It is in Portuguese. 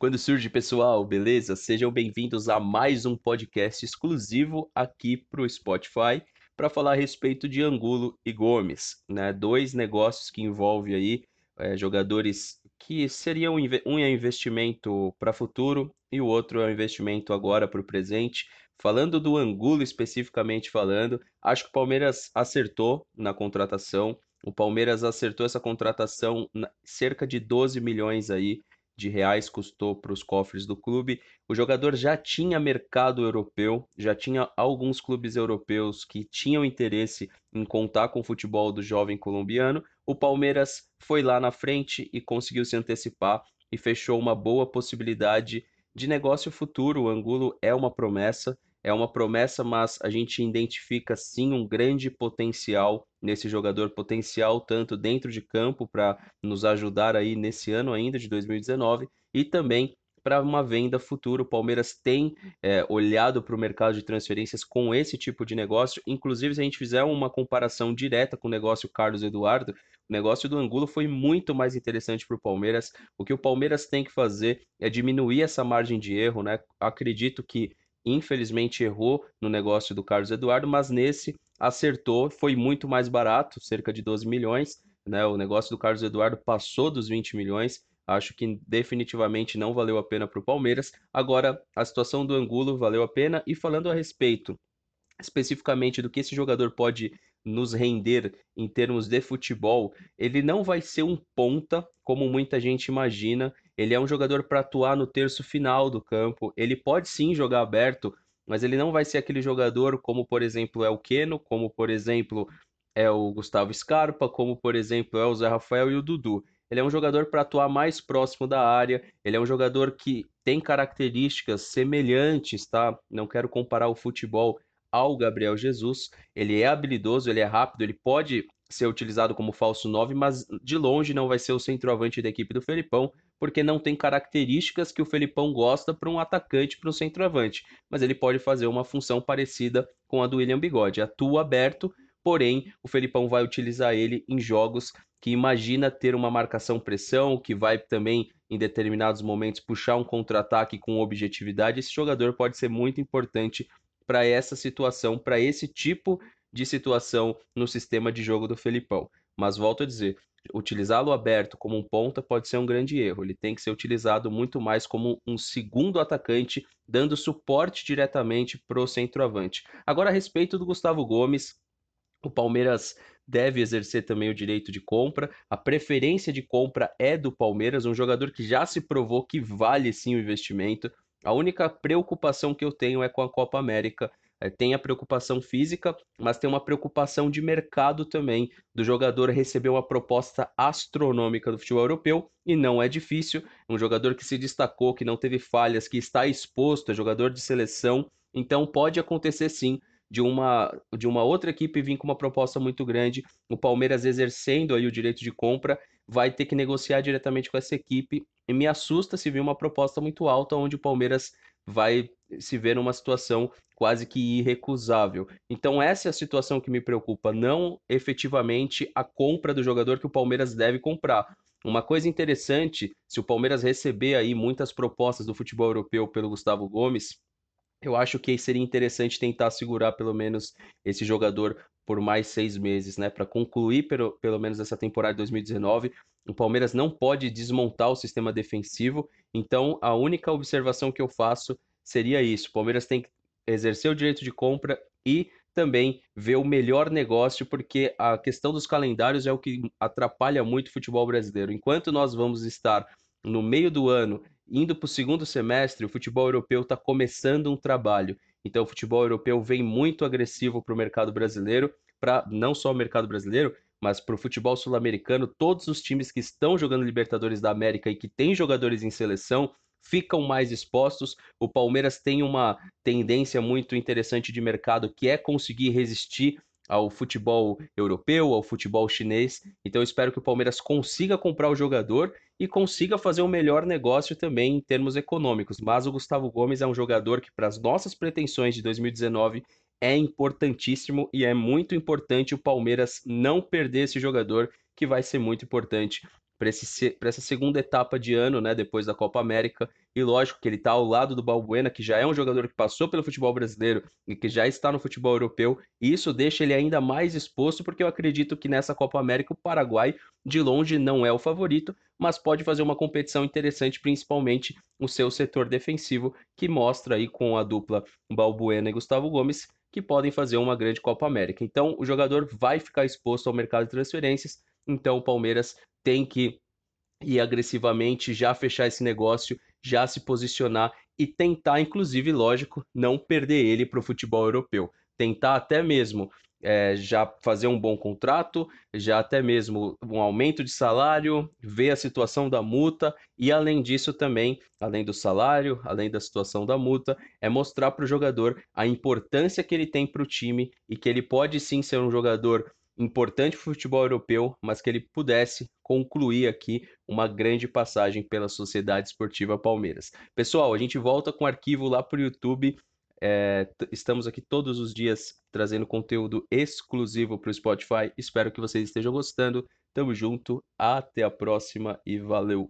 Quando surge, pessoal, beleza? Sejam bem-vindos a mais um podcast exclusivo aqui para o Spotify para falar a respeito de Angulo e Gómez, né? Dois negócios que envolvem aí jogadores que seriam um é investimento para futuro e o outro é um investimento agora para o presente. Falando do Angulo especificamente falando, acho que o Palmeiras acertou na contratação. O Palmeiras acertou essa contratação, cerca de 12 milhões aí de reais custou para os cofres do clube. O jogador já tinha mercado europeu, já tinha alguns clubes europeus que tinham interesse em contar com o futebol do jovem colombiano. O Palmeiras foi lá na frente e conseguiu se antecipar e fechou uma boa possibilidade de negócio futuro. O Angulo é uma promessa, mas a gente identifica sim um grande potencial nesse jogador, potencial tanto dentro de campo para nos ajudar aí nesse ano ainda de 2019 e também para uma venda futura. O Palmeiras tem olhado para o mercado de transferências com esse tipo de negócio. Inclusive, se a gente fizer uma comparação direta com o negócio Carlos Eduardo, o negócio do Angulo foi muito mais interessante para o Palmeiras. O que o Palmeiras tem que fazer é diminuir essa margem de erro, né? Acredito que infelizmente errou no negócio do Carlos Eduardo, mas nesse acertou, foi muito mais barato, cerca de 12 milhões, né? O negócio do Carlos Eduardo passou dos 20 milhões, acho que definitivamente não valeu a pena para o Palmeiras. Agora, a situação do Angulo valeu a pena, e falando a respeito especificamente do que esse jogador pode nos render em termos de futebol, ele não vai ser um ponta, como muita gente imagina. Ele é um jogador para atuar no terço final do campo. Ele pode sim jogar aberto, mas ele não vai ser aquele jogador como, por exemplo, é o Keno, como, por exemplo, é o Gustavo Scarpa, como, por exemplo, é o Zé Rafael e o Dudu. Ele é um jogador para atuar mais próximo da área. Ele é um jogador que tem características semelhantes, tá? Não quero comparar o futebol ao Gabriel Jesus. Ele é habilidoso, ele é rápido, ele pode ser utilizado como falso 9, mas de longe não vai ser o centroavante da equipe do Felipão, porque não tem características que o Felipão gosta para um atacante, para um centroavante, mas ele pode fazer uma função parecida com a do William Bigode, atua aberto, porém o Felipão vai utilizar ele em jogos que imagina ter uma marcação-pressão, que vai também em determinados momentos puxar um contra-ataque com objetividade. Esse jogador pode ser muito importante para essa situação, para esse tipo de situação no sistema de jogo do Felipão. Mas volto a dizer, utilizá-lo aberto como um ponta pode ser um grande erro. Ele tem que ser utilizado muito mais como um segundo atacante, dando suporte diretamente para o centroavante. Agora, a respeito do Gustavo Gómez, o Palmeiras deve exercer também o direito de compra. A preferência de compra é do Palmeiras, um jogador que já se provou que vale sim o investimento. A única preocupação que eu tenho é com a Copa América. Tem a preocupação física, mas tem uma preocupação de mercado também, do jogador receber uma proposta astronômica do futebol europeu, e não é difícil. Um jogador que se destacou, que não teve falhas, que está exposto, é jogador de seleção, então pode acontecer sim de uma outra equipe vir com uma proposta muito grande. O Palmeiras, exercendo aí o direito de compra, vai ter que negociar diretamente com essa equipe, e me assusta se vir uma proposta muito alta, onde o Palmeiras vai se ver numa situação quase que irrecusável. Então essa é a situação que me preocupa, não efetivamente a compra do jogador que o Palmeiras deve comprar. Uma coisa interessante, se o Palmeiras receber aí muitas propostas do futebol europeu pelo Gustavo Gómez, eu acho que seria interessante tentar segurar pelo menos esse jogador por mais 6 meses, né? Para concluir pelo menos essa temporada de 2019, o Palmeiras não pode desmontar o sistema defensivo, então a única observação que eu faço seria isso. O Palmeiras tem que exercer o direito de compra e também ver o melhor negócio, porque a questão dos calendários é o que atrapalha muito o futebol brasileiro. Enquanto nós vamos estar no meio do ano, indo para o segundo semestre, o futebol europeu está começando um trabalho. Então o futebol europeu vem muito agressivo para o mercado brasileiro, para não só o mercado brasileiro, mas para o futebol sul-americano. Todos os times que estão jogando Libertadores da América e que têm jogadores em seleção ficam mais expostos. O Palmeiras tem uma tendência muito interessante de mercado, que é conseguir resistir ao futebol europeu, ao futebol chinês. Então eu espero que o Palmeiras consiga comprar o jogador e consiga fazer o melhor negócio também em termos econômicos. Mas o Gustavo Gómez é um jogador que, para as nossas pretensões de 2019, é importantíssimo, e é muito importante o Palmeiras não perder esse jogador, que vai ser muito importante para essa segunda etapa de ano, né, depois da Copa América. E lógico que ele está ao lado do Balbuena, que já é um jogador que passou pelo futebol brasileiro e que já está no futebol europeu, e isso deixa ele ainda mais exposto, porque eu acredito que nessa Copa América o Paraguai, de longe, não é o favorito, mas pode fazer uma competição interessante, principalmente no seu setor defensivo, que mostra aí com a dupla Balbuena e Gustavo Gómez, que podem fazer uma grande Copa América. Então o jogador vai ficar exposto ao mercado de transferências, então o Palmeiras tem que ir agressivamente, já fechar esse negócio, já se posicionar e tentar, inclusive, lógico, não perder ele para o futebol europeu. Tentar até mesmo já fazer um bom contrato, já até mesmo um aumento de salário, ver a situação da multa e, além disso também, além do salário, além da situação da multa, é mostrar para o jogador a importância que ele tem para o time e que ele pode sim ser um jogador importante para o futebol europeu, mas que ele pudesse concluir aqui uma grande passagem pela Sociedade Esportiva Palmeiras. Pessoal, a gente volta com o arquivo lá para o YouTube. Estamos aqui todos os dias trazendo conteúdo exclusivo para o Spotify. Espero que vocês estejam gostando. Tamo junto, até a próxima e valeu!